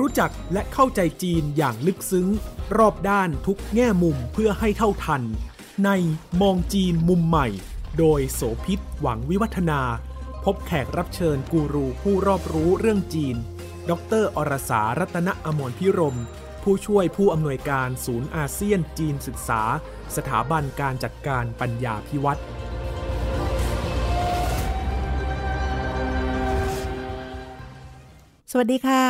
รู้จักและเข้าใจจีนอย่างลึกซึ้งรอบด้านทุกแง่มุมเพื่อให้เท่าทันในมองจีนมุมใหม่โดยโสภิตหวังวิวัฒนาพบแขกรับเชิญกูรูผู้รอบรู้เรื่องจีนดร.อรสา รัตนอมรพิรมย์ผู้ช่วยผู้อำนวยการศูนย์อาเซียนจีนศึกษาสถาบันการจัดการปัญญาภิวัตน์สวัสดีค่ะ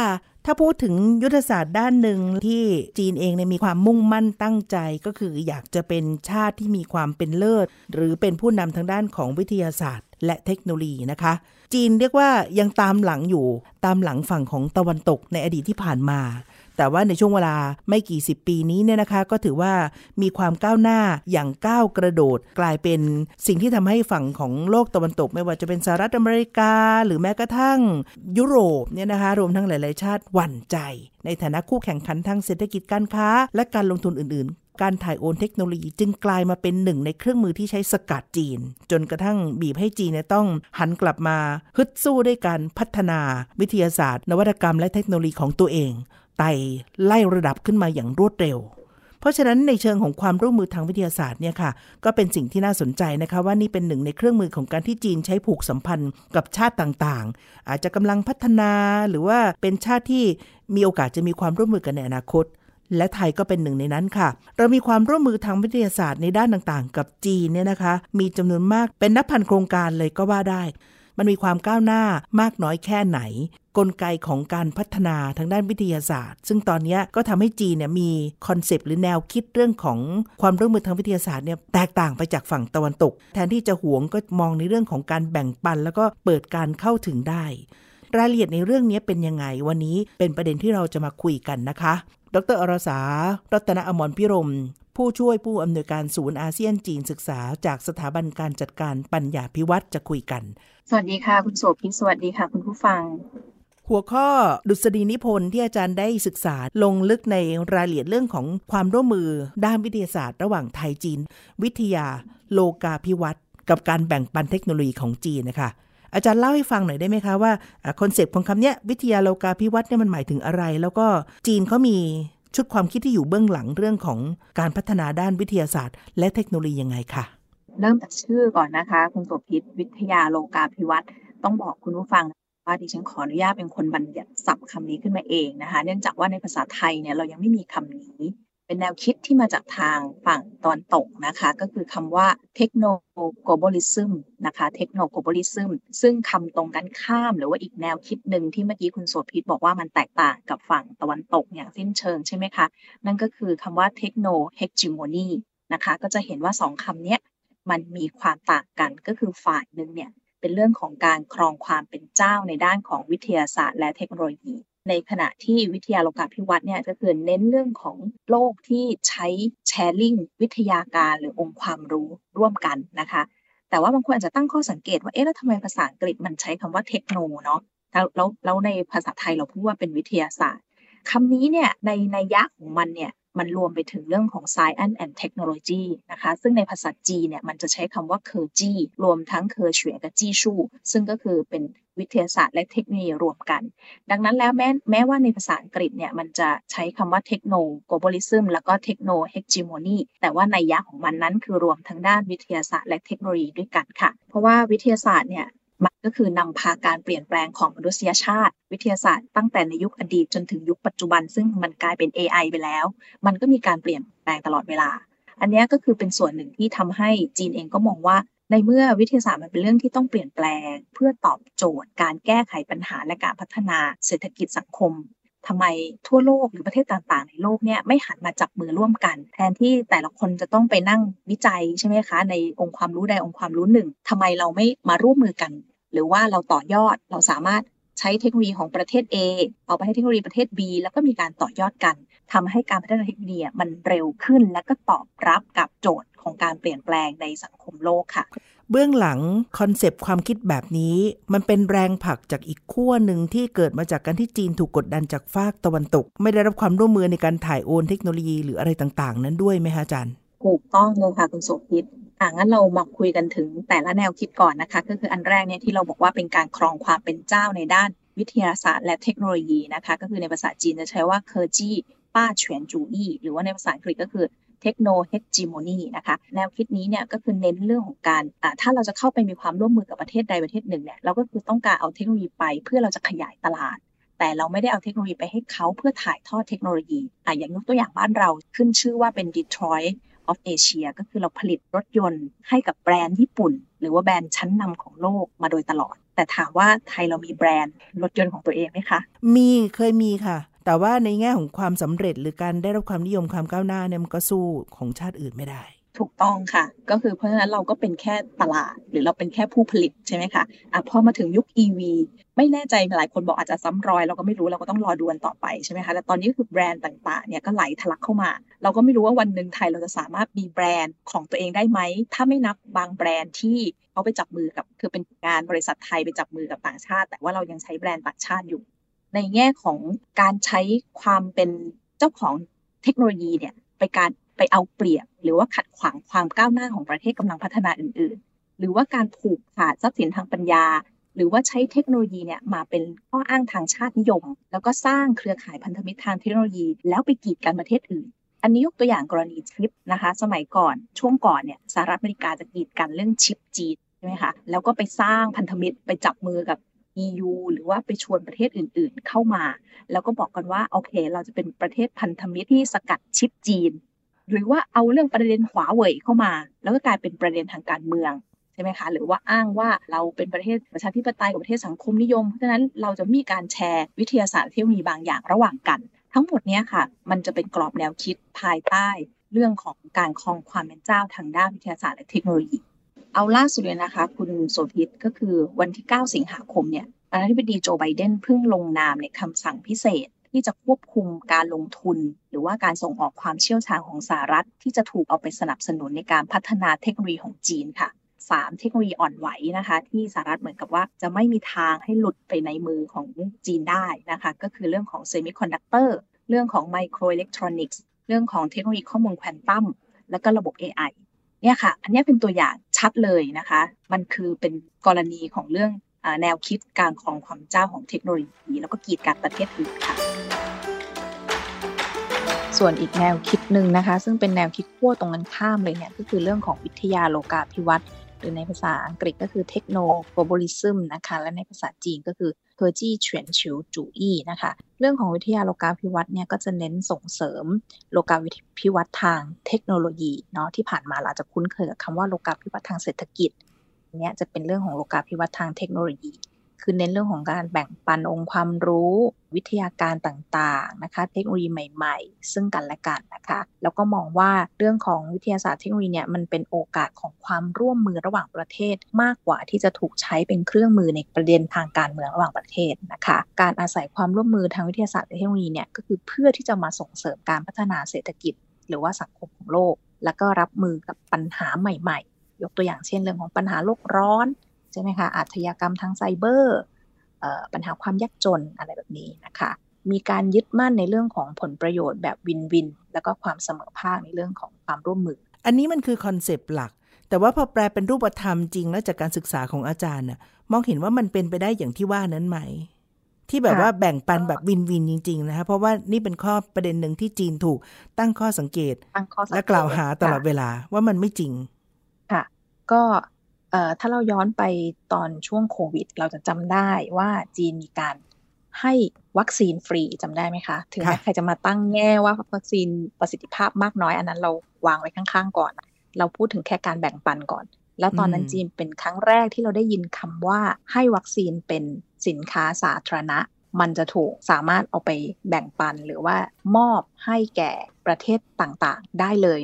ถ้าพูดถึงยุทธศาสตร์ด้านหนึ่งที่จีนเองมีความมุ่งมั่นตั้งใจก็คืออยากจะเป็นชาติที่มีความเป็นเลิศหรือเป็นผู้นำทางด้านของวิทยาศาสตร์และเทคโนโลยีนะคะจีนเรียกว่ายังตามหลังอยู่ตามหลังฝั่งของตะวันตกในอดีตที่ผ่านมาแต่ว่าในช่วงเวลาไม่กี่สิบปีนี้ก็ถือว่ามีความก้าวหน้าอย่างก้าวกระโดดกลายเป็นสิ่งที่ทำให้ฝั่งของโลกตะวันตกไม่ว่าจะเป็นสหรัฐอเมริกาหรือแม้กระทั่งยุโรปรวมทั้งหลายๆชาติหวั่นใจในฐานะคู่แข่งขันทางเศรษฐกิจการค้าและการลงทุนอื่นๆการถ่ายโอนเทคโนโลยีจึงกลายมาเป็นหนึ่งในเครื่องมือที่ใช้สกัดจีนจนกระทั่งบีบให้จีนต้องหันกลับมาฮึดสู้ด้วยการพัฒนาวิทยาศาสตร์นวัตกรรมและเทคโนโลยีของตัวเองไต่ไล่ระดับขึ้นมาอย่างรวดเร็วเพราะฉะนั้นในเชิงของความร่วมมือทางวิทยาศาสตร์ก็เป็นสิ่งที่น่าสนใจว่านี่เป็นหนึ่งในเครื่องมือของการที่จีนใช้ผูกสัมพันธ์กับชาติต่างๆอาจจะกำลังพัฒนาหรือว่าเป็นชาติที่มีโอกาสจะมีความร่วมมือกันในอนาคตและไทยก็เป็นหนึ่งในนั้นค่ะเรามีความร่วมมือทางวิทยาศาสตร์ในด้านต่างๆกับจีนมีจำนวนมากเป็นนับพันโครงการเลยก็ว่าได้มันมีความก้าวหน้ามากน้อยแค่ไหนกลไกของการพัฒนาทางด้านวิทยาศาสตร์ซึ่งตอนนี้ก็ทำให้จีนมีคอนเซปต์หรือแนวคิดเรื่องของความร่วมมือทางวิทยาศาสตร์แตกต่างไปจากฝั่งตะวันตกแทนที่จะหวงก็มองในเรื่องของการแบ่งปันแล้วก็เปิดการเข้าถึงได้รายละเอียดในเรื่องนี้เป็นยังไงวันนี้เป็นประเด็นที่เราจะมาคุยกันนะคะดร.อรสา รัตนอมรพิรมย์ผู้ช่วยผู้อำนวยการศูนย์อาเซียนจีนศึกษาจากสถาบันการจัดการปัญญาภิวัตน์จะคุยกันสวัสดีค่ะคุณโสภิตสวัสดีค่ะคุณผู้ฟังหัวข้อดุษฎีนิพนธ์ที่อาจารย์ได้ศึกษาลงลึกในรายละเอียดเรื่องของความร่วมมือด้านวิทยาศาสตร์ระหว่างไทยจีนวิทยาโลกาภิวัตน์กับการแบ่งปันเทคโนโลยีของจีนนะคะอาจารย์เล่าให้ฟังหน่อยได้ไหมคะว่าคอนเซปต์ของคำนี้วิทยาโลกาภิวัตน์มันหมายถึงอะไรแล้วก็จีนเขามีชุดความคิดที่อยู่เบื้องหลังเรื่องของการพัฒนาด้านวิทยาศาสตร์และเทคโนโลยียังไงคะเริ่มจากชื่อก่อนนะคะคุณโสภิตวิทยาโลกาภิวัตน์ต้องบอกคุณผู้ฟังว่าดิฉันขออนุญาตเป็นคนบัญญัติศัพท์คำนี้ขึ้นมาเองนะคะเนื่องจากว่าในภาษาไทยเรายังไม่มีคำนี้เป็นแนวคิดที่มาจากทางฝั่งตอนตกนะคะก็คือคำว่า Techno-Globalism นะคะ Techno-Globalism ซึ่งคำตรงกันข้ามหรือว่าอีกแนวคิดหนึ่งที่เมื่อกี้คุณโสภิตบอกว่ามันแตกต่างกับฝั่งตะวันตกอย่างสิ้นเชิงใช่ไหมคะนั่นก็คือคำว่า Techno-Hegemony นะคะก็จะเห็นว่าสองคำนี้มันมีความต่างกันก็คือฝ่ายหนึ่งเป็นเรื่องของการครองความเป็นเจ้าในด้านของวิทยาศาสตร์และเทคโนโลยีในขณะที่วิทยาโลกาภิวัตน์ก็คือเน้นเรื่องของโลกที่ใช้แชร์ลิงวิทยาการหรือองค์ความรู้ร่วมกันนะคะแต่ว่าบางคนอาจจะตั้งข้อสังเกตว่าแล้วทำไมภาษาอังกฤษมันใช้คำว่าเทคโนเนาะแล้วในภาษาไทยเราพูดว่าเป็นวิทยาศาสตร์คำนี้ในนัยยะของมันมันรวมไปถึงเรื่องของ Science and Technology นะคะซึ่งในภาษาจีนมันจะใช้คำว่าเคอจี้รวมทั้งเคอเฉวยกับจี้ชู่ซึ่งก็คือเป็นวิทยาศาสตร์และเทคโนโลยีรวมกันดังนั้นแล้วแม้ว่าในภาษาอังกฤษมันจะใช้คำว่า Techno-Globalism แล้วก็ Techno-Hegemony แต่ว่านัยยะของมันนั้นคือรวมทั้งด้านวิทยาศาสตร์และเทคโนโลยีด้วยกันค่ะเพราะว่าวิทยาศาสตร์มันก็คือนำพาการเปลี่ยนแปลงของมนุษยชาติวิทยาศาสตร์ตั้งแต่ในยุคอดีตจนถึงยุคปัจจุบันซึ่งมันกลายเป็น AI ไปแล้วมันก็มีการเปลี่ยนแปลงตลอดเวลาอันนี้ก็คือเป็นส่วนหนึ่งที่ทำให้จีนเองก็มองว่าในเมื่อวิทยาศาสตร์มันเป็นเรื่องที่ต้องเปลี่ยนแปลงเพื่อตอบโจทย์การแก้ไขปัญหาและการพัฒนาเศรษฐกิจสังคมทำไมทั่วโลกหรือประเทศต่างๆในโลกไม่หันมาจับมือร่วมกันแทนที่แต่ละคนจะต้องไปนั่งวิจัยใช่ไหมคะในองค์ความรู้ใดองค์ความรู้หนึ่งทำไมเราไม่มาร่วมมือกันหรือว่าเราต่อยอดเราสามารถใช้เทคโนโลยีของประเทศ A เอาไปให้เทคโนโลยีประเทศ B แล้วก็มีการต่อยอดกันทำให้การพัฒนาเทคโนโลยีมันเร็วขึ้นและก็ตอบรับกับโจทย์ของการเปลี่ยนแปลงในสังคมโลกค่ะเบื้องหลังคอนเซปต์ความคิดแบบนี้มันเป็นแรงผลักจากอีกขั้วหนึ่งที่เกิดมาจากการที่จีนถูกกดดันจากฝากตะวันตกไม่ได้รับความร่วมมือในการถ่ายโอนเทคโนโลยีหรืออะไรต่างๆนั้นด้วยไหมคะอาจารย์ถูกต้องเลยค่ะคุณโสภิตงั้นเรามาคุยกันถึงแต่ละแนวคิดก่อนนะคะก็คืออันแรกที่เราบอกว่าเป็นการครองความเป็นเจ้าในด้าน วิทยาศาสตร์และเทคโนโลยีนะคะก็คือในภาษาจีนจะใช้ว่าเคอร์จี้ป้าเฉียนจูอี้หรือว่าในภาษาอังกฤษก็คือเทคโนเฮจิโมนีนะคะแนวคิดนี้เนี่ยก็คือเน้นเรื่องของการถ้าเราจะเข้าไปมีความร่วมมือกับประเทศใดประเทศหนึ่งเนี่ยเราก็คือต้องการเอาเทคโนโลยีไปเพื่อเราจะขยายตลาดแต่เราไม่ได้เอาเทคโนโลยีไปให้เขาเพื่อถ่ายทอดเทคโนโลยีอย่างยกตัวอย่างบ้านเราขึ้นชื่อว่าเป็น Detroit of Asia ก็คือเราผลิตรถยนต์ให้กับแบรนด์ญี่ปุ่นหรือว่าแบรนด์ชั้นนำของโลกมาโดยตลอดแต่ถามว่าไทยเรามีแบรนด์รถยนต์ของตัวเองไหมคะมีเคยมีค่ะแต่ว่าในแง่ของความสำเร็จหรือการได้รับความนิยมความก้าวหน้าเนี่ยมันก็สู้ของชาติอื่นไม่ได้ถูกต้องค่ะก็คือเพราะฉะนั้นเราก็เป็นแค่ตลาดหรือเราเป็นแค่ผู้ผลิตใช่ไหมคะพอมาถึงยุค EV ไม่แน่ใจหลายคนบอกอาจจะซ้ำรอยเราก็ไม่รู้เราก็ต้องรอดูกันต่อไปใช่ไหมคะแต่ตอนนี้คือแบรนด์ต่างๆเนี่ยก็ไหลทะลักเข้ามาเราก็ไม่รู้ว่าวันหนึ่งไทยเราจะสามารถมีแบรนด์ของตัวเองได้ไหมถ้าไม่นับบางแบรนด์ที่เขาไปจับมือกับคือเป็นงานบริษัทไทยไปจับมือกับต่างชาติแต่ว่าเรายังใช้แบรนด์ต่างชาติอยู่ในแง่ของการใช้ความเป็นเจ้าของเทคโนโลยีเนี่ยไปเอาเปรียบหรือว่าขัดขวางความก้าวหน้าของประเทศกำลังพัฒนาอื่นๆหรือว่าการผูกขาดทรัพย์สินทางปัญญาหรือว่าใช้เทคโนโลยีเนี่ยมาเป็นข้ออ้างทางชาตินิยมแล้วก็สร้างเครือข่ายพันธมิตรทางเทคโนโลยีแล้วไปกีดกันประเทศอื่นอันนี้ยกตัวอย่างกรณีชิปนะคะสมัยก่อนช่วงก่อนเนี่ยสหรัฐอเมริกาจะกีดกันเรื่องชิปจีนใช่ไหมคะแล้วก็ไปสร้างพันธมิตรไปจับมือกับEU หรือว่าไปชวนประเทศอื่นๆเข้ามาแล้วก็บอกกันว่าโอเคเราจะเป็นประเทศพันธมิตรที่สกัดชิปจีนหรือว่าเอาเรื่องประเด็นหัวเว่ยเข้ามาแล้วก็กลายเป็นประเด็นทางการเมืองใช่ไหมคะหรือว่าอ้างว่าเราเป็นประเทศประชาธิปไตยกับประเทศสังคมนิยมเพราะฉะนั้นเราจะมีการแชร์วิทยาศาสตร์เทคโนโลยีบางอย่างระหว่างกันทั้งหมดนี้ค่ะมันจะเป็นกรอบแนวคิดภายใต้เรื่องของการครองความเป็นเจ้าทางด้านวิทยาศาสตร์และเทคโนโลยีเอาล่าสุดเลยนะคะคุณโสภิตก็คือวันที่9สิงหาคมเนี่ยประธานาธิบดีโจไบเดนเพิ่งลงนามในคำสั่งพิเศษที่จะควบคุมการลงทุนหรือว่าการส่งออกความเชี่ยวชาญของสหรัฐที่จะถูกเอาไปสนับสนุนในการพัฒนาเทคโนโลยีของจีนค่ะ3เทคโนโลยีอ่อนไหวนะคะที่สหรัฐเหมือนกับว่าจะไม่มีทางให้หลุดไปในมือของจีนได้นะคะก็คือเรื่องของเซมิคอนดักเตอร์เรื่องของไมโครอิเล็กทรอนิกส์เรื่องของเทคโนโลยีข้อมูลควอนตัมและก็ระบบ AIเนี่ยค่ะอันนี้เป็นตัวอย่างชัดเลยนะคะมันคือเป็นกรณีของเรื่องแนวคิดการครองความเจ้าของเทคโนโลยีแล้วก็กีดกันประเทศอื่นค่ะส่วนอีกแนวคิดหนึ่งนะคะซึ่งเป็นแนวคิดขั้วตรงกันข้ามเลยเนี่ยก็คือเรื่องของวิทยาโลกาภิวัตน์หรือในภาษาอังกฤษก็คือเทคโนโกลบอลิซึมนะคะและในภาษาจีนก็คือเคอร์จี้เฉียนฉิวจูอี้นะคะเรื่องของวิทยาโลกาภิวัตน์เนี่ยก็จะเน้นส่งเสริมโลกาภิวัตน์ทางเทคโนโลยีเนาะที่ผ่านมาเราจะคุ้นเคยกับคำว่าโลกาภิวัตน์ทางเศรษฐกิจเนี่ยจะเป็นเรื่องของโลกาภิวัตน์ทางเทคโนโลยีคือเน้นเรื่องของการแบ่งปันองค์ความรู้วิทยาการต่างๆนะคะเทคโนโลยีใหม่ๆซึ่งกันและกันนะคะแล้วก็มองว่าเรื่องของวิทยาศาสตร์เทคโนโลยีเนี่ยมันเป็นโอกาสของความร่วมมือระหว่างประเทศมากกว่าที่จะถูกใช้เป็นเครื่องมือในประเด็นทางการเมืองระหว่างประเทศนะคะการอาศัยความร่วมมือทางวิทยาศาสตร์และเทคโนโลยีเนี่ยก็คือเพื่อที่จะมาส่งเสริมการพัฒนาเศรษฐกิจหรือว่าสังคมของโลกแล้วก็รับมือกับปัญหาใหม่ๆยกตัวอย่างเช่นเรื่องของปัญหาโลกร้อนใช่ไหมคะอาชญากรรมทางไซเบอร์ปัญหาความยากจนอะไรแบบนี้นะคะมีการยึดมั่นในเรื่องของผลประโยชน์แบบวินวินแล้วก็ความเสมอภาคในเรื่องของความร่วมมืออันนี้มันคือคอนเซปต์หลักแต่ว่าพอแปลเป็นรูปธรรมจริงแล้วจากการศึกษาของอาจารย์น่ะมองเห็นว่ามันเป็นไปได้อย่างที่ว่านั้นไหมที่แบบว่าแบ่งปันแบบวินวินจริงๆนะคะเพราะว่านี่เป็นข้อประเด็นหนึ่งที่จีนถูกตั้งข้อสังเกตและกล่าวหาตลอดเวลาว่ามันไม่จริงค่ะก็ถ้าเราย้อนไปตอนช่วงโควิดเราจะจำได้ว่าจีนมีการให้วัคซีนฟรีจำได้ไหมคะถึงแม้ใครจะมาตั้งแง่ว่าวัคซีนประสิทธิภาพมากน้อยอันนั้นเราวางไว้ข้างๆก่อนเราพูดถึงแค่การแบ่งปันก่อนแล้วตอนนั้นจีนเป็นครั้งแรกที่เราได้ยินคำว่าให้วัคซีนเป็นสินค้าสาธารณะมันจะถูกสามารถเอาไปแบ่งปันหรือว่ามอบให้แก่ประเทศต่างๆได้เลย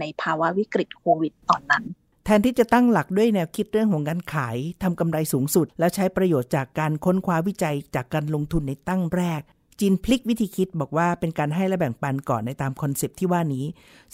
ในภาวะวิกฤตโควิดตอนนั้นแทนที่จะตั้งหลักด้วยแนวคิดเรื่องของการขายทำกำไรสูงสุดแล้วใช้ประโยชน์จากการค้นคว้าวิจัยจากการลงทุนในตั้งแรกจีนพลิกวิธีคิดบอกว่าเป็นการให้และแบ่งปันก่อนในตามคอนเซปต์ที่ว่านี้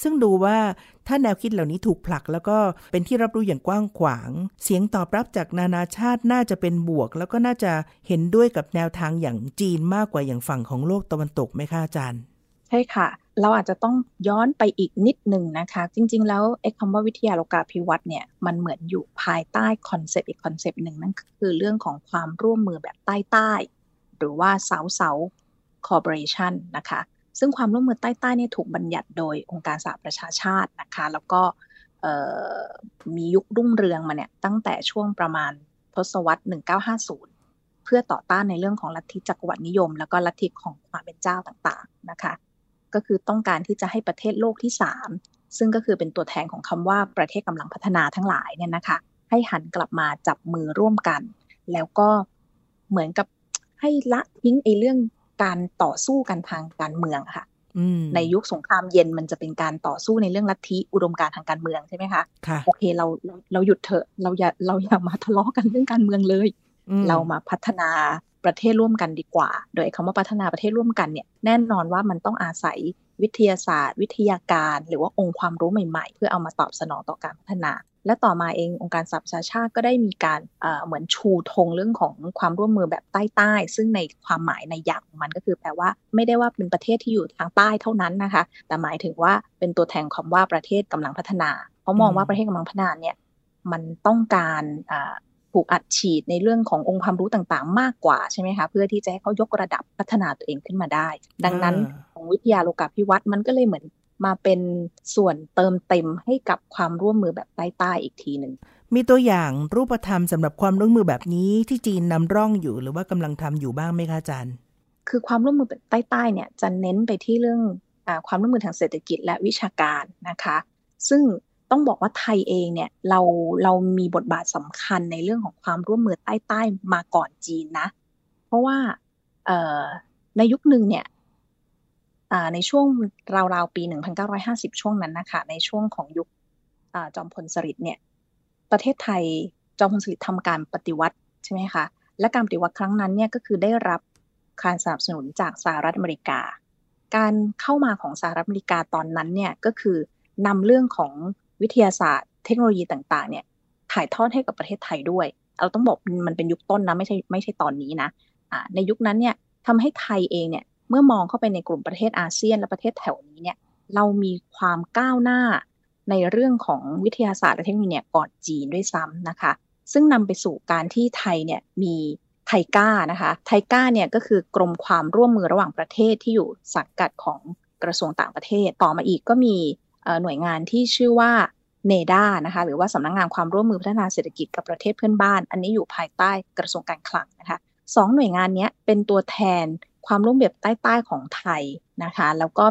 ซึ่งดูว่าถ้าแนวคิดเหล่านี้ถูกผลักแล้วก็เป็นที่รับรู้อย่างกว้างขวางเสียงตอบรับจากนานาชาติน่าจะเป็นบวกแล้วก็น่าจะเห็นด้วยกับแนวทางอย่างจีนมากกว่าอย่างฝั่งของโลกตะวันตกไหมคะอาจารย์ใช่ค่ะเราอาจจะต้องย้อนไปอีกนิดหนึ่งนะคะจริงๆแล้วคำว่าวิทยาโลกาภิวัตน์เนี่ยมันเหมือนอยู่ภายใต้คอนเซปต์อีกคอนเซปต์หนึ่งนั่นคือเรื่องของความร่วมมือแบบใต้ หรือว่า South South Corporation นะคะซึ่งความร่วมมือใต้ๆเนี่ยถูกบัญญัติโดยองค์การสหประชาชาตินะคะแล้วก็มียุครุ่งเรืองมาเนี่ยตั้งแต่ช่วงประมาณทศวรรษ1950เพื่อต่อต้านในเรื่องของลัทธิจักรวรรดินิยมแล้วก็ลัทธิของความเป็นเจ้าต่างๆนะคะก็คือต้องการที่จะให้ประเทศโลกที่3ซึ่งก็คือเป็นตัวแทนของคำว่าประเทศกำลังพัฒนาทั้งหลายเนี่ยนะคะให้หันกลับมาจับมือร่วมกันแล้วก็เหมือนกับให้ละทิ้งไอ้เรื่องการต่อสู้กันทางการเมืองค่ะในยุคสงครามเย็นมันจะเป็นการต่อสู้ในเรื่องลัทธิอุดมการณ์ทางการเมืองใช่ไหมคะโอเคเราหยุดเถอะเราอย่ามาทะเลาะกันเรื่องการเมืองเลยเรามาพัฒนาประเทศร่วมกันดีกว่าโดยคำว่าพัฒนาประเทศร่วมกันเนี่ยแน่นอนว่ามันต้องอาศัยวิทยาศาสตร์วิทยาการหรือว่าองค์ความรู้ใหม่ๆเพื่อเอามาตอบสนองต่อการพัฒนาและต่อมาเององค์การสหประชาชาติก็ได้มีการเหมือนชูธงเรื่องของความร่วมมือแบบใต้ๆซึ่งในความหมายในอย่างของมันก็คือแปลว่าไม่ได้ว่าเป็นประเทศที่อยู่ทางใต้เท่านั้นนะคะแต่หมายถึงว่าเป็นตัวแทนคำว่าประเทศกำลังพัฒนาเพราะมองว่าประเทศกำลังพัฒนาเนี่ยมันต้องการผูกอัดฉีดในเรื่องขององค์ความรู้ต่างๆมากกว่าใช่ไหมคะเพื่อที่จะให้เขายกระดับพัฒนาตัวเองขึ้นมาได้ดังนั้นของวิทยาโลกาภิวัตน์มันก็เลยเหมือนมาเป็นส่วนเติมเต็มให้กับความร่วมมือแบบใต้ๆอีกทีหนึ่งมีตัวอย่างรูปธรรมสำหรับความร่วมมือแบบนี้ที่จีนนำร่องอยู่หรือว่ากำลังทำอยู่บ้างไหมคะอาจารย์คือความร่วมมือแบบใต้ๆเนี่ยจะเน้นไปที่เรื่องความร่วมมือทางเศรษฐกิจและวิชาการนะคะซึ่งต้องบอกว่าไทยเองเนี่ยเรามีบทบาทสำคัญในเรื่องของความร่วมมือใต้ๆมาก่อนจีนนะเพราะว่าในยุคนึงเนี่ยในช่วงราวๆปี1950ช่วงนั้นนะคะในช่วงของยุคจอมพลสฤษดิ์เนี่ยประเทศไทยจอมพลสฤษดิ์ทำการปฏิวัติใช่ไหมคะและการปฏิวัติครั้งนั้นเนี่ยก็คือได้รับการสนับสนุนจากสหรัฐอเมริกาการเข้ามาของสหรัฐอเมริกาตอนนั้นเนี่ยก็คือนำเรื่องของวิทยาศาสตร์เทคโนโลยีต่างๆเนี่ยถ่ายทอดให้กับประเทศไทยด้วยเราต้องบอกมันเป็นยุคต้นนะไม่ใช่ตอนนี้นะในยุคนั้นเนี่ยทำให้ไทยเองเนี่ยเมื่อมองเข้าไปในกลุ่มประเทศอาเซียนและประเทศแถวนี้เนี่ยเรามีความก้าวหน้าในเรื่องของวิทยาศาสตร์และเทคโนโลยีเนี่ยก่อนจีนด้วยซ้ำนะคะซึ่งนำไปสู่การที่ไทยเนี่ยมีไทก้านะคะไทก้าเนี่ยก็คือกรมความร่วมมือระหว่างประเทศที่อยู่สังกัดของกระทรวงต่างประเทศต่อมาอีกก็มีหน่วยงานที่ชื่อว่าเนด้านะคะหรือว่าสำนักงานความร่วมมือพัฒนาเศรษฐกิจกับประเทศเพื่อนบ้านอันนี้อยู่ภายใต้กระทรวงการคลังนะคะสองหน่วยงานนี้เป็นตัวแทนความร่วมมือแบบใต้ๆของไทยนะคะแล้วก็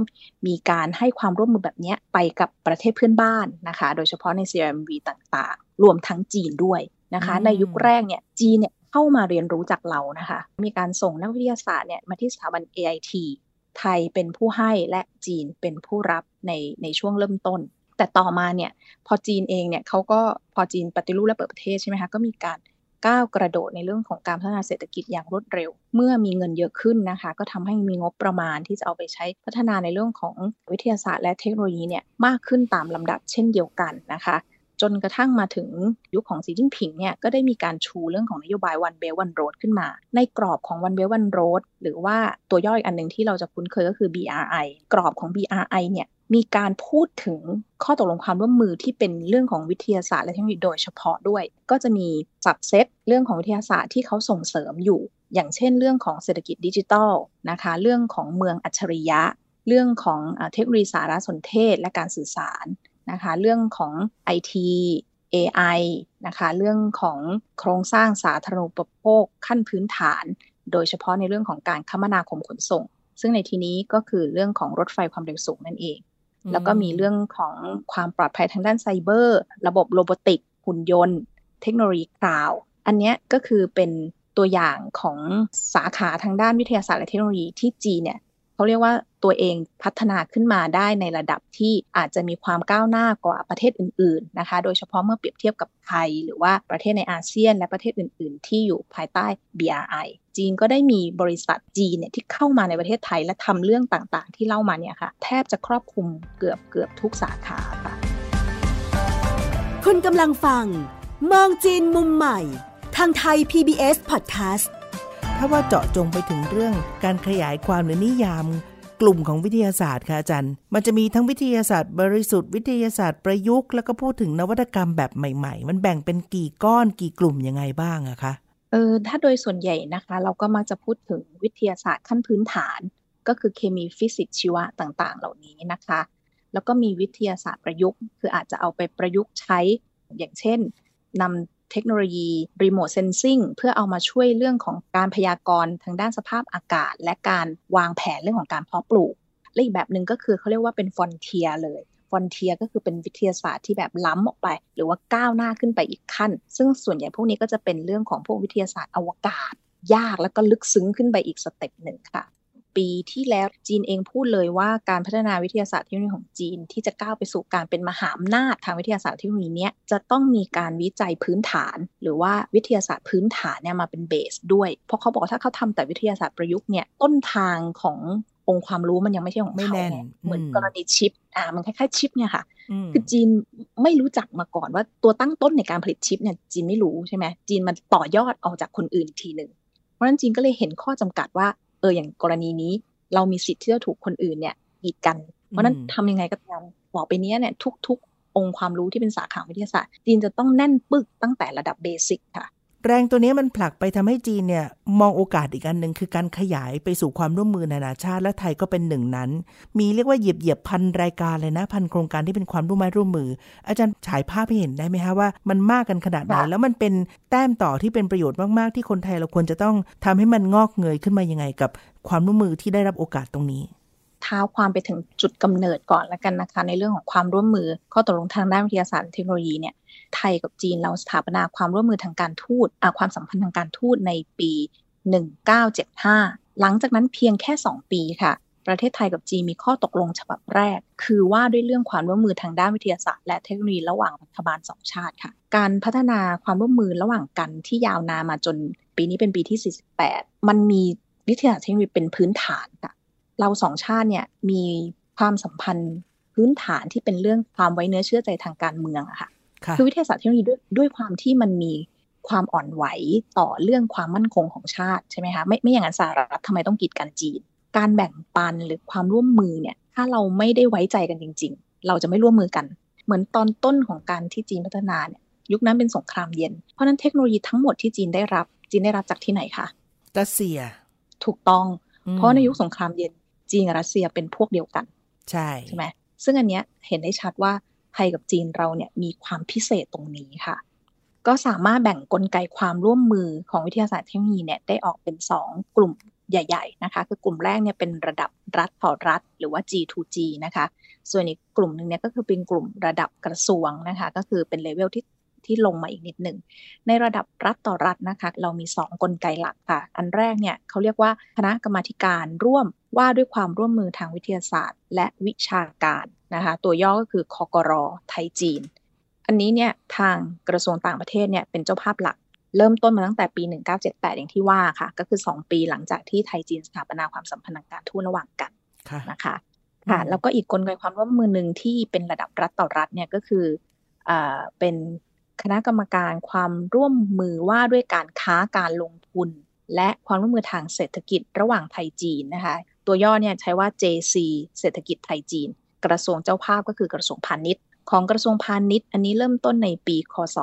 มีการให้ความร่วมมือแบบนี้ไปกับประเทศเพื่อนบ้านนะคะโดยเฉพาะใน CMV ต่างๆรวมทั้งจีนด้วยนะคะในยุคแรกเนี่ยจีนเนี่ยเข้ามาเรียนรู้จากเรานะคะมีการส่งนักวิทยาศาสตร์เนี่ยมาที่สถาบัน AIT ไทยเป็นผู้ให้และจีนเป็นผู้รับในช่วงเริ่มต้นแต่ต่อมาเนี่ยพอจีนเองเนี่ยเขาก็พอจีนปฏิรูปและเปิดประเทศใช่ไหมคะก็มีการก้าวกระโดดในเรื่องของการพัฒนาเศรษฐกิจอย่างรวดเร็วเมื่อมีเงินเยอะขึ้นนะคะก็ทำให้มีงบประมาณที่จะเอาไปใช้พัฒนาในเรื่องของวิทยาศาสตร์และเทคโนโลยีเนี่ยมากขึ้นตามลำดับเช่นเดียวกันนะคะจนกระทั่งมาถึงยุคของสีจิ้นผิงเนี่ยก็ได้มีการชูเรื่องของนโยบาย One Belt One Road ขึ้นมาในกรอบของ One Belt One Road หรือว่าตัวย่ออีกอันนึงที่เราจะคุ้นเคยก็คือ BRI กรอบของ BRI เนี่ยมีการพูดถึงข้อตกลงความร่วมมือที่เป็นเรื่องของวิทยาศาสตร์และเทคโนโลยีโดยเฉพาะด้วยก็จะมีซับเซตเรื่องของวิทยาศาสตร์ที่เขาส่งเสริมอยู่อย่างเช่นเรื่องของเศรษฐกิจดิจิทัลนะคะเรื่องของเมืองอัจฉริยะเรื่องของเทคโนโลยีสารสนเทศและการสื่อสารนะคะเรื่องของ IT AI นะคะเรื่องของโครงสร้างสาธารณูปโภคขั้นพื้นฐานโดยเฉพาะในเรื่องของการคมนาคมขนส่งซึ่งในที่นี้ก็คือเรื่องของรถไฟความเร็วสูงนั่นเองแล้วก็มีเรื่องของความปลอดภัยทางด้านไซเบอร์ระบบโรบอติกหุ่นยนต์เทคโนโลยีคลาวด์อันนี้ก็คือเป็นตัวอย่างของสาขาทางด้านวิทยาศาสตร์และเทคโนโลยีที่จีนเนี่ยเขาเรียกว่าตัวเองพัฒนาขึ้นมาได้ในระดับที่อาจจะมีความก้าวหน้ากว่าประเทศอื่นๆนะคะโดยเฉพาะเมื่อเปรียบเทียบกับไทยหรือว่าประเทศในอาเซียนและประเทศอื่นๆที่อยู่ภายใต้ BRI จีนก็ได้มีบริษัทจีนเนี่ยที่เข้ามาในประเทศไทยและทำเรื่องต่างๆที่เล่ามาเนี่ยค่ะแทบจะครอบคลุมเกือบทุกสาขาค่ะคุณกำลังฟังมองจีนมุมใหม่ทางไทย PBS Podcastถ้าว่าเจาะจงไปถึงเรื่องการขยายความหรือนิยามกลุ่มของวิทยาศาสตร์ค่ะอาจารย์มันจะมีทั้งวิทยาศาสตร์บริสุทธิ์วิทยาศาสตร์ประยุกต์แล้วก็พูดถึงนวัตกรรมแบบใหม่ๆมันแบ่งเป็นกี่ก้อนกี่กลุ่มยังไงบ้างอะคะ ถ้าโดยส่วนใหญ่นะคะเราก็มักจะพูดถึงวิทยาศาสตร์ขั้นพื้นฐานก็คือเคมีฟิสิกส์ชีวะต่างๆเหล่านี้นะคะแล้วก็มีวิทยาศาสตร์ประยุกต์คืออาจจะเอาไปประยุกต์ใช้อย่างเช่นนำเทคโนโลยีรีโมทเซนซิงเพื่อเอามาช่วยเรื่องของการพยากรณ์ทางด้านสภาพอากาศและการวางแผนเรื่องของการเพาะปลูกและอีกแบบหนึ่งก็คือเขาเรียกว่าเป็นฟอนเทียเลยฟอนเทียก็คือเป็นวิทยาศาสตร์ที่แบบล้ำออกไปหรือว่าก้าวหน้าขึ้นไปอีกขั้นซึ่งส่วนใหญ่พวกนี้ก็จะเป็นเรื่องของพวกวิทยาศาสตร์อวกาศยากแล้วก็ลึกซึ้งขึ้นไปอีกสเต็ปหนึ่งค่ะปีที่แล้วจีนเองพูดเลยว่าการพัฒนาวิทยาศาสตร์เทคโนโลยีของจีนที่จะก้าวไปสู่การเป็นมหาอำนาจทางวิทยาศาสตร์เทคโนโลยีเนี้ยจะต้องมีการวิจัยพื้นฐานหรือว่าวิทยาศาสตร์พื้นฐานเนี่ยมาเป็นเบสด้วยเพราะเขาบอกถ้าเขาทำแต่วิทยาศาสตร์ประยุกต์เนี่ยต้นทางขององค์ความรู้มันยังไม่ใช่ของเขาเหมือนกรณีชิปมันคล้ายๆชิปเนี่ยค่ะคือจีนไม่รู้จักมาก่อนว่าตัวตั้งต้นในการผลิตชิปเนี่ยจีนไม่รู้ใช่ไหมจีนมันต่อยอดออกจากคนอื่นทีหนึ่งเพราะฉะนั้นจีนก็เลยเห็นข้อจำกัดว่าอย่างกรณีนี้เรามีสิทธิ์ที่จะถูกคนอื่นเนี่ยกีดกันเพราะนั้นทำยังไงก็ตามต่อไปนี้เนี่ยทุกๆองค์ความรู้ที่เป็นสาขาวิทยาศาสตร์จีนจะต้องแน่นปึกตั้งแต่ระดับเบสิกค่ะแรงตัวนี้มันผลักไปทำให้จีนเนี่ยมองโอกาสอีกอันหนึ่งคือการขยายไปสู่ความร่วมมือนานาชาติและไทยก็เป็นหนึ่งนั้นมีเรียกว่าเหยียบพันรายการเลยนะพันโครงการที่เป็นความร่วมมืออาจารย์ฉายภาพให้เห็นได้ไหมคะว่ามันมากกันขนาดไหนแล้วมันเป็นแต้มต่อที่เป็นประโยชน์มากๆที่คนไทยเราควรจะต้องทำให้มันงอกเงยขึ้นมายังไงกับความร่วมมือที่ได้รับโอกาสตรงนี้ท้าวความไปถึงจุดกำเนิดก่อนละกันนะคะในเรื่องของความร่วมมือข้อตกลงทางด้านวิทยาศาสตร์เทคโนโลยีเนี่ยไทยกับจีนเราสถาปนาความร่วมมือทางการทูตความสัมพันธ์ทางการทูตในปี1975หลังจากนั้นเพียงแค่2ปีค่ะประเทศไทยกับจีนมีข้อตกลงฉบับแรกคือว่าด้วยเรื่องความร่วมมือทางด้านวิทยาศาสตร์และเทคโนโลยีระหว่างรัฐบาล2ชาติค่ะการพัฒนาความร่วมมือระหว่างกันที่ยาวนานมาจนปีนี้เป็นปีที่48มันมีวิทยาศาสตร์เทคโนโลยีเป็นพื้นฐานค่ะเรา2ชาติเนี่ยมีความสัมพันธ์พื้นฐานที่เป็นเรื่องความไว้เนื้อเชื่อใจทางการเมืองค่ะคือวิทยาศาสตร์เทคโนโลยีด้วยความที่มันมีความอ่อนไหวต่อเรื่องความมั่นคงของชาติใช่ไหมคะไม่อย่างนั้นสหรัฐทำไมต้องกีดกันจีนการแบ่งปันหรือความร่วมมือเนี่ยถ้าเราไม่ได้ไว้ใจกันจริงๆเราจะไม่ร่วมมือกันเหมือนตอนต้นของการที่จีนพัฒนาเนี่ยยุคนั้นเป็นสงครามเย็นเพราะนั้นเทคโนโลยีทั้งหมดที่จีนได้รับจากที่ไหนคะรัสเซียถูกต้องเพราะในยุคสงครามเย็นจีนกับรัสเซียเป็นพวกเดียวกันใช่ไหมซึ่งอันเนี้ยเห็นได้ชัดว่าไทยกับจีนเราเนี่ยมีความพิเศษตรงนี้ค่ะก็สามารถแบ่งกลไกความร่วมมือของวิทยาศาสตร์เทคโนโลยีเนี่ยได้ออกเป็น2กลุ่มใหญ่ๆนะคะคือกลุ่มแรกเนี่ยเป็นระดับรัฐต่อรัฐหรือว่า G2G นะคะส่วนอีกกลุ่มนึงเนี่ยก็คือเป็นกลุ่มระดับกระทรวงนะคะก็คือเป็นเลเวลที่ลงมาอีกนิดนึงในระดับรัฐต่อรัฐนะคะเรามี2กลไกหลักค่ะอันแรกเนี่ยเขาเรียกว่าคณะกรรมาธิการร่วมว่าด้วยความร่วมมือทางวิทยาศาสตร์และวิชาการนะคะตัวย่อก็คือคกร.ไทยจีนอันนี้เนี่ยทางกระทรวงต่างประเทศเนี่ยเป็นเจ้าภาพหลักเริ่มต้นมาตั้งแต่ปี1978อย่างที่ว่าค่ะก็คือ2ปีหลังจากที่ไทยจีนสถาปนาความสัมพันธ์ทางการทูตระหว่างกันนะคะค่ะแล้วก็อีกกลไกความร่วมมือนึงที่เป็นระดับรัฐต่อรัฐเนี่ยก็คือเป็นคณะกรรมการความร่วมมือว่าด้วยการค้าการลงทุนและความร่วมมือทางเศรษฐกิจระหว่างไทยจีนนะคะตัวย่อเนี่ยใช้ว่า JC เศรษฐกิจไทยจีนกระทรวงเจ้าภาพก็คือกระทรวงพาณิชย์ของกระทรวงพาณิชย์อันนี้เริ่มต้นในปีคศ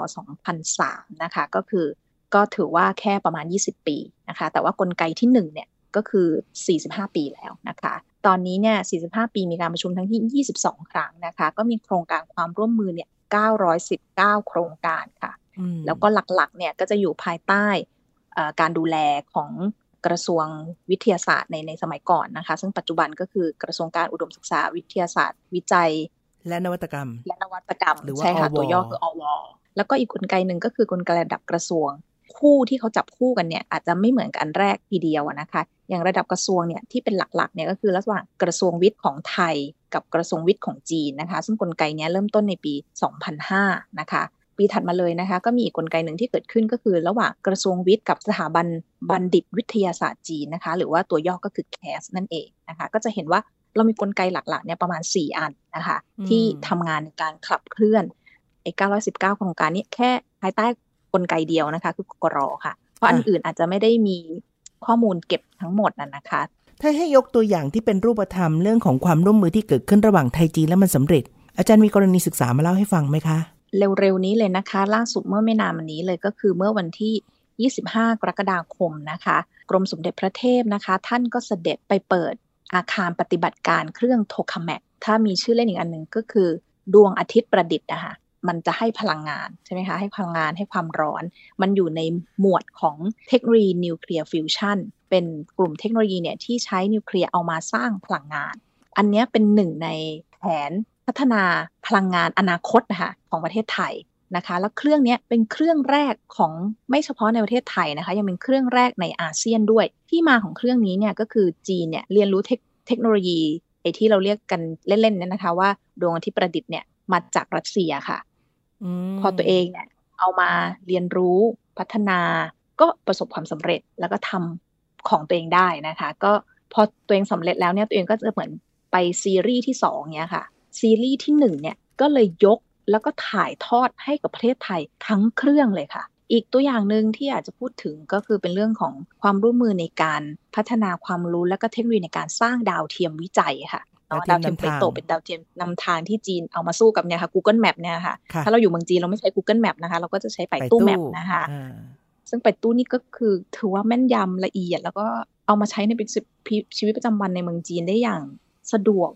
2003นะคะก็ถือว่าแค่ประมาณ20ปีนะคะแต่ว่ากลไกที่1เนี่ยก็คือ45ปีแล้วนะคะตอนนี้เนี่ย45ปีมีการประชุมทั้งที่22ครั้งนะคะก็มีโครงการความร่วมมือเนี่ย919โครงการค่ะแล้วก็หลักๆเนี่ยก็จะอยู่ภายใต้การดูแลของกระทรวงวิทยาศาสตร์ในสมัยก่อนนะคะซึ่งปัจจุบันก็คือกระทรวงการอุดมศึกษาวิทยาศาสตร์วิจัยและนวัตกรรมใช่ค่ะตัวย่อคืออวแล้วก็อีกกลไกหนึ่งก็คือกลไกระดับกระทรวงคู่ที่เขาจับคู่กันเนี่ยอาจจะไม่เหมือนกันแรกทีเดียวนะคะอย่างระดับกระทรวงเนี่ยที่เป็นหลักๆเนี่ยก็คือระหว่างกระทรวงวิทย์ของไทยกับกระทรวงวิทย์ของจีนนะคะซึ่งกลไกนี้เริ่มต้นในปี2005นะคะปีถัดมาเลยนะคะก็มีอีกกลไกหนึ่งที่เกิดขึ้นก็คือระหว่างกระทรวงวิทย์กับสถาบันบัณฑิตวิทยาศาสตร์จีนนะคะหรือว่าตัวย่อก็คือ CAS นั่นเองนะคะก็จะเห็นว่าเรามีกลไกหลักๆเนี่ยประมาณ4อันนะคะที่ทำงานในการขับเคลื่อนไอ้919โครงการนี้แค่ภายใต้กลไกเดียวนะคะคือกกร.ค่ะเพราะอันอื่นอาจจะไม่ได้มีข้อมูลเก็บทั้งหมดนะคะถ้าให้ยกตัวอย่างที่เป็นรูปธรรมเรื่องของความร่วมมือที่เกิดขึ้นระหว่างไทยจีนและมันสำเร็จอาจารย์มีกรณีศึกษามาเล่าให้ฟังไหมคะเร็วๆนี้เลยนะคะล่าสุดเมื่อไม่นานมานี้เลยก็คือเมื่อวันที่ 25 กรกฎาคมนะคะกรมสมเด็จพระเทพนะคะท่านก็เสด็จไปเปิดอาคารปฏิบัติการเครื่องโทคาแมกถ้ามีชื่อเล่นอีกอันหนึ่งก็คือดวงอาทิตย์ประดิษฐ์นะคะมันจะให้พลังงานใช่ไหมคะให้พลังงานให้ความร้อนมันอยู่ในหมวดของเทคโนโลยีนิวเคลียร์ฟิวชั่นเป็นกลุ่มเทคโนโลยีเนี่ยที่ใช้นิวเคลียร์เอามาสร้างพลังงานอันนี้เป็นหนึ่งในแผนพัฒนาพลังงานอนาคตนะคะของประเทศไทยนะคะแล้วเครื่องนี้เป็นเครื่องแรกของไม่เฉพาะในประเทศไทยนะคะยังเป็นเครื่องแรกในอาเซียนด้วยที่มาของเครื่องนี้เนี่ยก็คือจีนเนี่ยเรียนรู้เทคโนโลยีไอ้ที่เราเรียกกันเล่นๆเนี่ยนะคะว่าดวงอาทิตย์ประดิษฐ์เนี่ยมาจากรัสเซียค่ะพอตัวเองเนี่ยเอามาเรียนรู้พัฒนาก็ประสบความสำเร็จแล้วก็ทำของตัวเองได้นะคะก็พอตัวเองสำเร็จแล้วเนี่ยตัวเองก็จะเหมือนไปซีรีส์ที่2เนี่ยค่ะซีรีส์ที่1เนี่ยก็เลยยกแล้วก็ถ่ายทอดให้กับประเทศไทยทั้งเครื่องเลยค่ะอีกตัวอย่างนึงที่อาจจะพูดถึงก็คือเป็นเรื่องของความร่วมมือในการพัฒนาความรู้และก็เทคโนโลยีในการสร้างดาวเทียมวิจัยค่ะดาวเทียมเปโตรเป็นดาวเทียมนำทางที่จีนเอามาสู้กับเนี่ยค่ะ Google Map เนี่ยค่ะถ้าเราอยู่เมืองจีนเราไม่ใช้ Google Map นะคะเราก็จะใช้ไปตู้ Map นะคะซึ่งไปตู้นี่ก็คือถือว่าแม่นยำละเอียดแล้วก็เอามาใช้ในชีวิตประจำวันในเมืองจีนได้อย่างสะดวก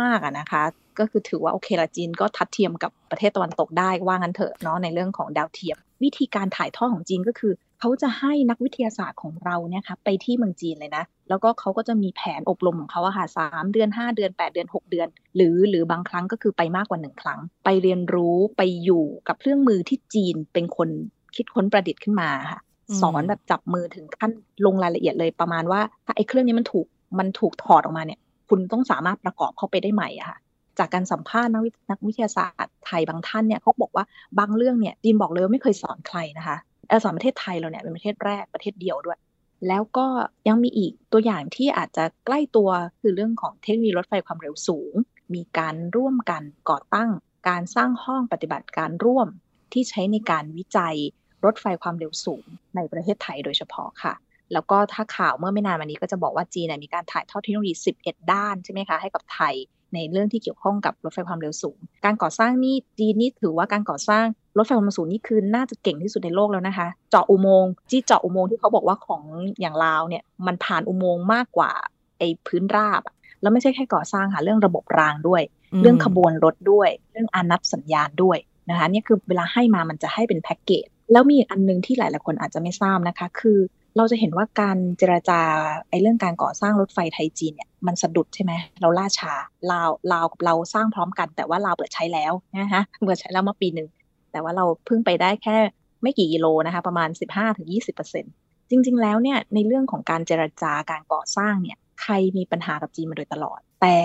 มากๆอ่ะนะคะก็คือถือว่าโอเคละจีนก็ทัดเทียมกับประเทศตะวันตกได้ว่างั้นเถอะเนาะในเรื่องของดาวเทียมวิธีการถ่ายทอดของจีนก็คือเขาจะให้นักวิทยาศาสตร์ของเราเนี่ยค่ะไปที่เมืองจีนเลยนะแล้วก็เขาก็จะมีแผนอบรมของเขาอะค่ะ3เดือน5เดือน8เดือน6เดือนหรือบางครั้งก็คือไปมากกว่า1ครั้งไปเรียนรู้ไปอยู่กับเครื่องมือที่จีนเป็นคนคิดค้นประดิษฐ์ขึ้นมาค่ะสอนแบบจับมือถึงขั้นลงรายละเอียดเลยประมาณว่าถ้าไอ้เครื่องนี้มันถูกถอดออกมาเนี่ยคุณต้องสามารถประกอบเข้าไปได้ใหม่อะค่ะจากการสัมภาษณ์นักวิทยาศาสตร์ไทยบางท่านเนี่ยเขาบอกว่าบางเรื่องเนี่ยจีนบอกเลยว่าไม่เคยสอนใครนะคะสอนประเทศไทยเราเนี่ยเป็นประเทศแรกประเทศเดียวด้วยแล้วก็ยังมีอีกตัวอย่างที่อาจจะใกล้ตัวคือเรื่องของเทคโนโลยีรถไฟความเร็วสูงมีการร่วมกันก่อตั้งการสร้างห้องปฏิบัติการร่วมที่ใช้ในการวิจัยรถไฟความเร็วสูงในประเทศไทยโดยเฉพาะค่ะแล้วก็ถ้าข่าวเมื่อไม่นานมานี้ก็จะบอกว่าจีนมีการถ่ายทอดเทคโนโลยี11ด้านใช่ไหมคะให้กับไทยในเรื่องที่เกี่ยวข้องกับรถไฟความเร็วสูงการก่อสร้างนี่จีนนี่ถือว่าการก่อสร้างรถไฟความเร็วสูงนี่คือน่าจะเก่งที่สุดในโลกแล้วนะคะเจาะอุโมงค์ที่เจาะอุโมงค์ที่เขาบอกว่าของอย่างลาวเนี่ยมันผ่านอุโมงค์มากกว่าไอ้พื้นราบแล้วไม่ใช่แค่ก่อสร้างค่ะเรื่องระบบรางด้วยเรื่องขบวนรถด้วยเรื่องอานับสัญญาณด้วยนะคะนี่คือเวลาให้มามันจะให้เป็นแพ็กเกจแล้วมีอันนึงที่หลายๆคนอาจจะไม่ทราบนะคะคือเราจะเห็นว่าการเจรจาไอ้เรื่องการก่อสร้างรถไฟไทยจีนเนี่ยมันสะดุดใช่ไหมเราล่าช้าลาวกับเราสร้างพร้อมกันแต่ว่าลาวเปิดใช้แล้วนะฮะเปิดใช้แล้วมาปีนึงแต่ว่าเราเพิ่งไปได้แค่ไม่กี่กิโลนะคะประมาณ 15-20% จริงๆแล้วเนี่ยในเรื่องของการเจรจาการก่อสร้างเนี่ยไทยมีปัญหากับจีนมาโดยตลอดแต่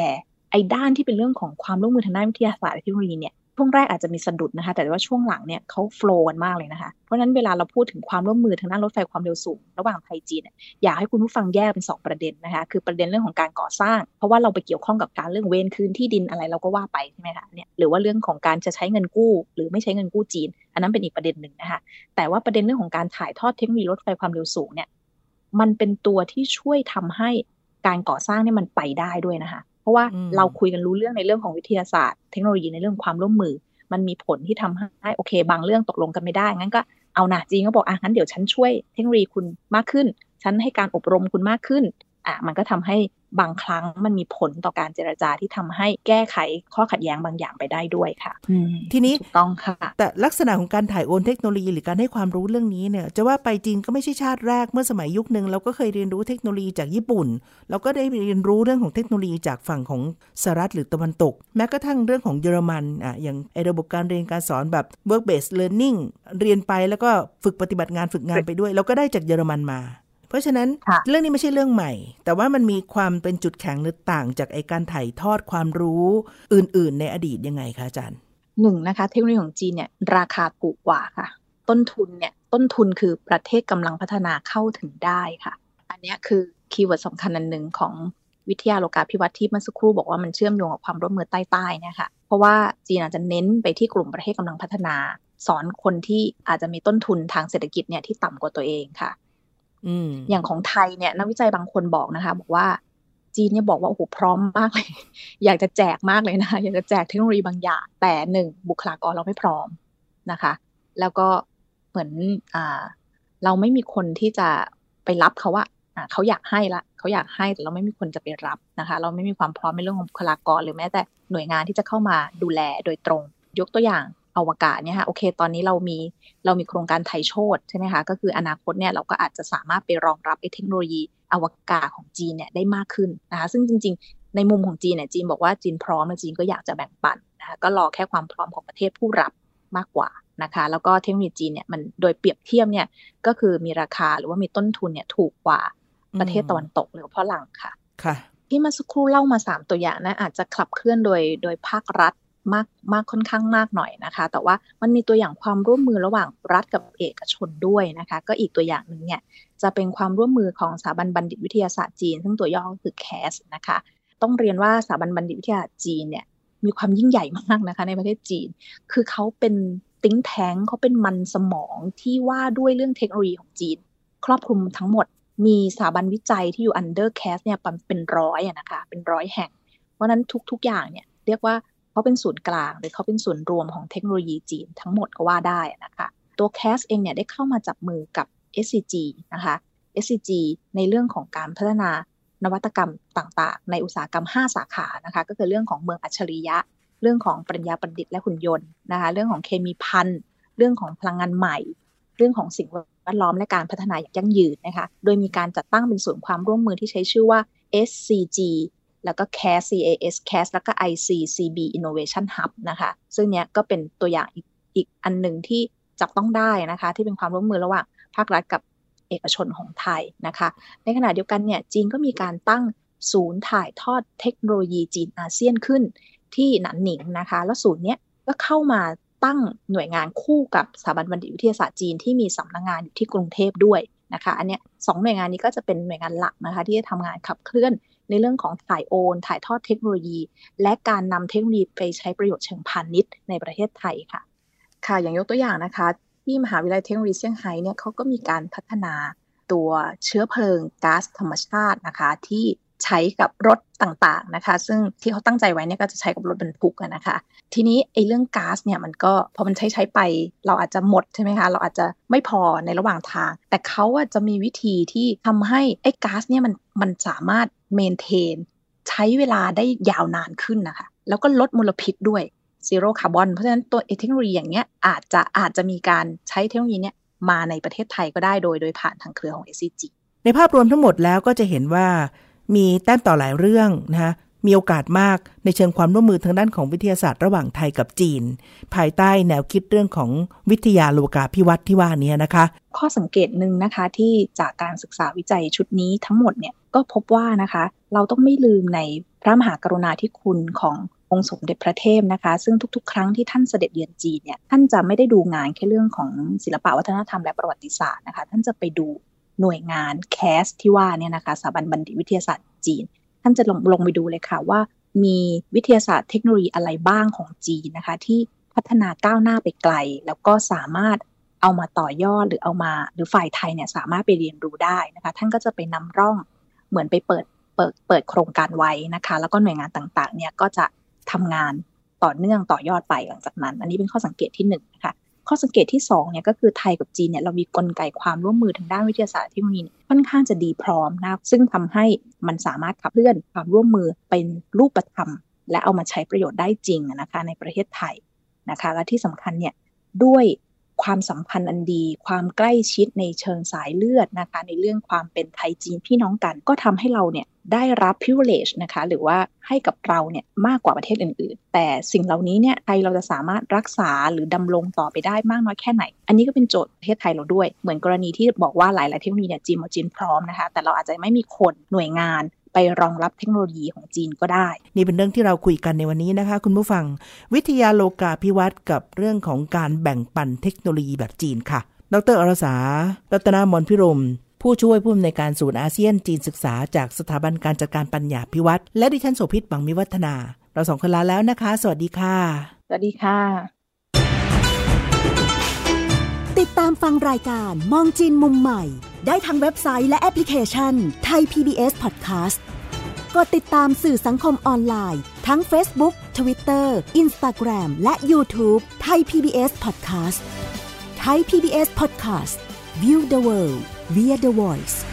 ไอ้ด้านที่เป็นเรื่องของความร่วมมือทางด้านวิทยาศาสตร์และเทคโนโลยีเนี่ยช่วงแรกอาจจะมีสะดุดนะคะแต่ว่าช่วงหลังเนี่ยเขาโฟล์กันมากเลยนะคะเพราะนั้นเวลาเราพูดถึงความร่วมมือทางด้านรถไฟความเร็วสูงระหว่างไทยจีนอยากให้คุณผู้ฟังแยกเป็น2ประเด็นนะคะคือประเด็นเรื่องของการก่อสร้างเพราะว่าเราไปเกี่ยวข้องกับการเรื่องเวรคืนที่ดินอะไรเราก็ว่าไปใช่ไหมคะเนี่ยหรือว่าเรื่องของการจะใช้เงินกู้หรือไม่ใช้เงินกู้จีนอันนั้นเป็นอีกประเด็นหนึ่งนะคะแต่ว่าประเด็นเรื่องของการถ่ายทอดเทคโนโลยีรถไฟความเร็วสูงเนี่ยมันเป็นตัวที่ช่วยทำให้การก่อสร้างเนี่ยมันไปได้ด้วยนะคะเพราะว่าเราคุยกันรู้เรื่องในเรื่องของวิทยาศาสตร์เทคโนโลยีในเรื่องความร่วมมือมันมีผลที่ทำให้โอเคบางเรื่องตกลงกันไม่ได้งั้นก็เอาหน่าจีนก็บอกอ่ะงั้นเดี๋ยวฉันช่วยเทคโนโลยีคุณมากขึ้นฉันให้การอบรมคุณมากขึ้นมันก็ทำให้บางครั้งมันมีผลต่อการเจรจาที่ทำให้แก้ไขข้อขัดแย้งบางอย่างไปได้ด้วยค่ะทีนี้ต้องค่ะแต่ลักษณะของการถ่ายโอนเทคโนโลยีหรือการให้ความรู้เรื่องนี้เนี่ยจะว่าไปจีนก็ไม่ใช่ชาติแรกเมื่อสมัยยุคนึงเราก็เคยเรียนรู้เทคโนโลยีจากญี่ปุ่นเราก็ได้เรียนรู้เรื่องของเทคโนโลยีจากฝั่งของสหรัฐหรือตะวันตกแม้กระทั่งเรื่องของเยอรมันอย่างระบบการเรียนการสอนแบบ work based learning เรียนไปแล้วก็ฝึกปฏิบัติงานฝึกงานไปด้วยเราก็ได้จากเยอรมันมาเพราะฉะนั้นเรื่องนี้ไม่ใช่เรื่องใหม่แต่ว่ามันมีความเป็นจุดแข็งหรือต่างจากไอ้การถ่ายทอดความรู้อื่นๆในอดีตยังไงคะอาจารย์1นะคะเทคโนโลยีของจีนเนี่ยราคาถูกกว่าค่ะต้นทุนคือประเทศกำลังพัฒนาเข้าถึงได้ค่ะอันนี้คือคีย์เวิร์ดสำคัญอันนึงของวิทยาโลกาภิวัตน์ที่เมื่อสักครู่บอกว่ามันเชื่อมโยงกับความร่วมมือใต้ๆเนี่ยค่ะเพราะว่าจีนอาจจะเน้นไปที่กลุ่มประเทศกำลังพัฒนาสอนคนที่อาจจะมีต้นทุนทางเศรษฐกิจเนี่ยที่ต่ำกว่าตัวเองค่ะอย่างของไทยเนี่ยนักวิจัยบางคนบอกนะคะบอกว่าจีนเนี่ยบอกว่าโอ้โหพร้อมมากเลยอยากจะแจกมากเลยนะคะอยากจะแจกเทคโนโลยีบางอย่างแต่1บุคลากรเราไม่พร้อมนะคะแล้วก็เหมือน เราไม่มีคนที่จะไปรับเขาว่าเขาอยากให้ละเขาอยากให้แต่เราไม่มีคนจะไปรับนะคะเราไม่มีความพร้อมในเรื่องของบุคลากรหรือแม้แต่หน่วยงานที่จะเข้ามาดูแลโดยตรงยกตัวอย่างอวกาศเนี่ยค่ะโอเคตอนนี้เรามีโครงการไทยโชติใช่ไหมคะก็คืออนาคตเนี่ยเราก็อาจจะสามารถไปรองรับเทคโนโลยีอวกาศของจีนเนี่ยได้มากขึ้นนะคะซึ่งจริงๆในมุมของจีนเนี่ยจีนบอกว่าจีนพร้อมและจีนก็อยากจะแบ่งปันนะคะก็รอแค่ความพร้อมของประเทศผู้รับมากกว่านะคะแล้วก็เทคโนโลยีจีนเนี่ยมันโดยเปรียบเทียบเนี่ยก็คือมีราคาหรือว่ามีต้นทุนเนี่ยถูกกว่าประเทศตะวันตกหรือฝรั่งค่ะค่ะที่มาสักครู่เล่ามา3ตัวอย่างนะอาจจะขับเคลื่อนโดยภาครัฐมากค่อนข้างมากหน่อยนะคะแต่ว่ามันมีตัวอย่างความร่วมมือระหว่างรัฐกับเอกชนด้วยนะคะก็อีกตัวอย่างนึงเนี่ยจะเป็นความร่วมมือของสถาบันบัณฑิตวิทยาศาสตร์จีนซึ่งตัวย่อคือ CAS นะคะต้องเรียนว่าสถาบันบัณฑิตวิทยาศาสตร์จีนเนี่ยมีความยิ่งใหญ่มากนะคะในประเทศจีนคือเขาเป็นthink tank เขาเป็นมันสมองที่ว่าด้วยเรื่องเทคโนโลยีของจีนครอบคลุมทั้งหมดมีสถาบันวิจัยที่อยู่ undercast เนี่ยเป็นร้อยนะคะเป็นร้อยแห่งเพราะนั้นทุกๆอย่างเนี่ยเรียกว่าเขาเป็นศูนย์กลางหรือเขาเป็นศูนย์รวมของเทคโนโลยีจีนทั้งหมดก็ว่าได้นะคะตัว cast เองเนี่ยได้เข้ามาจับมือกับ SCG นะคะ SCG ในเรื่องของการพัฒนานวัตกรรมต่างๆในอุตสาหกรรม5สาขานะคะก็คือเรื่องของเมืองอัจฉริยะเรื่องของปรัชญาประดิษฐ์และหุ่นยนต์นะคะเรื่องของเคมีพันธุ์เรื่องของพลังงานใหม่เรื่องของสิ่งแวดล้อมและการพัฒนาอย่างยั่งยืนนะคะโดยมีการจัดตั้งเป็นศูนย์ความร่วมมือที่ใช้ชื่อว่า SCG แล้วก็ CAS CAS CAS แล้วก็ ICCB Innovation Hub นะคะซึ่งเนี้ยก็เป็นตัวอย่างอีกอันนึงที่จับต้องได้นะคะที่เป็นความร่วมมือระหว่างภาครัฐกับเอกชนของไทยนะคะในขณะเดียวกันเนี่ยจีนก็มีการตั้งศูนย์ถ่ายทอดเทคโนโลยีจีนอาเซียนขึ้นที่หนานหนิงนะคะแล้วศูนย์เนี้ยก็เข้ามาตั้งหน่วยงานคู่กับสถาบันบัณฑิตวิทยาศาสตร์จีนที่มีสำนักงานอยู่ที่กรุงเทพด้วยนะคะอันเนี้ย2หน่วยงานนี้ก็จะเป็นหน่วยงานหลักนะคะที่จะทำงานขับเคลื่อนในเรื่องของถ่ายทอดเทคโนโลยีและการนำเทคโนโลยีไปใช้ประโยชน์เชิงพาณิชย์ในประเทศไทยค่ะค่ะอย่างยกตัวอย่างนะคะที่มหาวิทยาลัยเทคโนโลยีเซี่ยงไฮ้เนี่ยเขาก็มีการพัฒนาตัวเชื้อเพลิงก๊าซธรรมชาตินะคะที่ใช้กับรถต่างๆนะคะซึ่งที่เขาตั้งใจไว้เนี่ยก็จะใช้กับรถบรรทุกนะคะทีนี้ไอ้เรื่องก๊าซเนี่ยมันก็พอมันใช้ไปเราอาจจะหมดใช่ไหมคะเราอาจจะไม่พอในระหว่างทางแต่เขาจะมีวิธีที่ทำให้ไอ้ก๊าซเนี่ยมันสามารถเมนเทนใช้เวลาได้ยาวนานขึ้นนะคะแล้วก็ลดมลพิษด้วยซีโร่คาร์บอนเพราะฉะนั้นตัวเทคโนโลยีอย่างเนี้ยอาจจะมีการใช้เทคโนโลยีเนี่ยมาในประเทศไทยก็ได้โดยผ่านทางเครือของ SCG ในภาพรวมทั้งหมดแล้วก็จะเห็นว่ามีแต้มต่อหลายเรื่องนะคะมีโอกาสมากในเชิงความร่วมมือทางด้านของวิทยาศาสตร์ระหว่างไทยกับจีนภายใต้แนวคิดเรื่องของวิทยาโลกาภิวัตน์ที่ว่านี้นะคะข้อสังเกตหนึ่งนะคะที่จากการศึกษาวิจัยชุดนี้ทั้งหมดเนี่ยก็พบว่านะคะเราต้องไม่ลืมในพระมหากรุณาธิคุณขององค์สมเด็จพระเทพนะคะซึ่งทุกๆครั้งที่ท่านเสด็จเยือนจีนเนี่ยท่านจะไม่ได้ดูงานแค่เรื่องของศิลปวัฒนธรรมและประวัติศาสตร์นะคะท่านจะไปดูหน่วยงาน CAS ที่ว่าเนี่ยนะคะสถาบันบัณฑิตวิทยาศาสตร์จีนท่านจะลงไปดูเลยค่ะว่ามีวิทยาศาสตร์เทคโนโลยีอะไรบ้างของจีนนะคะที่พัฒนาก้าวหน้าไปไกลแล้วก็สามารถเอามาต่อยอดหรือเอามาหรือฝ่ายไทยเนี่ยสามารถไปเรียนรู้ได้นะคะท่านก็จะไปนำร่องเหมือนไปเปิดโครงการไว้นะคะแล้วก็หน่วยงานต่างๆเนี่ยก็จะทำงานต่อเนื่องต่อยอดไปหลังจากนั้นอันนี้เป็นข้อสังเกตที่1 นะคะข้อสังเกตที่2เนี่ยก็คือไทยกับจีนเนี่ยเรามีกลไกความร่วมมือทางด้านวิทยาศาสตร์เทคโนโลยีค่อนข้างจะดีพร้อมนะซึ่งทำให้มันสามารถขับเคลื่อนความร่วมมือเป็นรูปธรรมและเอามาใช้ประโยชน์ได้จริงนะคะในประเทศไทยนะคะและที่สำคัญเนี่ยด้วยความสัมพันธ์อันดีความใกล้ชิดในเชิงสายเลือดนะคะในเรื่องความเป็นไทยจีนพี่น้องกันก็ทำให้เราเนี่ยได้รับ privilege นะคะหรือว่าให้กับเราเนี่ยมากกว่าประเทศอื่นๆแต่สิ่งเหล่านี้เนี่ยไทยเราจะสามารถรักษาหรือดำรงต่อไปได้มากน้อยแค่ไหนอันนี้ก็เป็นโจทย์ประเทศไทยเราด้วยเหมือนกรณีที่บอกว่าหลายๆเทคโนโลยีเนี่ยจีนพร้อมนะคะแต่เราอาจจะไม่มีคนหน่วยงานไปรองรับเทคโนโลยีของจีนก็ได้นี่เป็นเรื่องที่เราคุยกันในวันนี้นะคะคุณผู้ฟังวิทยาโลกาภิวัตน์กับเรื่องของการแบ่งปันเทคโนโลยีแบบจีนค่ะดร.อรสา รัตนมนต์พิรมผู้ช่วยผู้อำนวยการศูนย์อาเซียนจีนศึกษาจากสถาบันการจัดการปัญญาภิวัตน์และดิฉันโสภิตบังมิวัฒนาเราสองคนลาแล้วนะคะสวัสดีค่ะสวัสดีค่ะติดตามฟังรายการมองจีนมุมใหม่ได้ทางเว็บไซต์และแอปพลิเคชัน Thai PBS Podcast กดติดตามสื่อสังคมออนไลน์ทั้ง Facebook, Twitter, Instagram และ YouTube Thai PBS Podcast Thai PBS Podcast View the world via the voice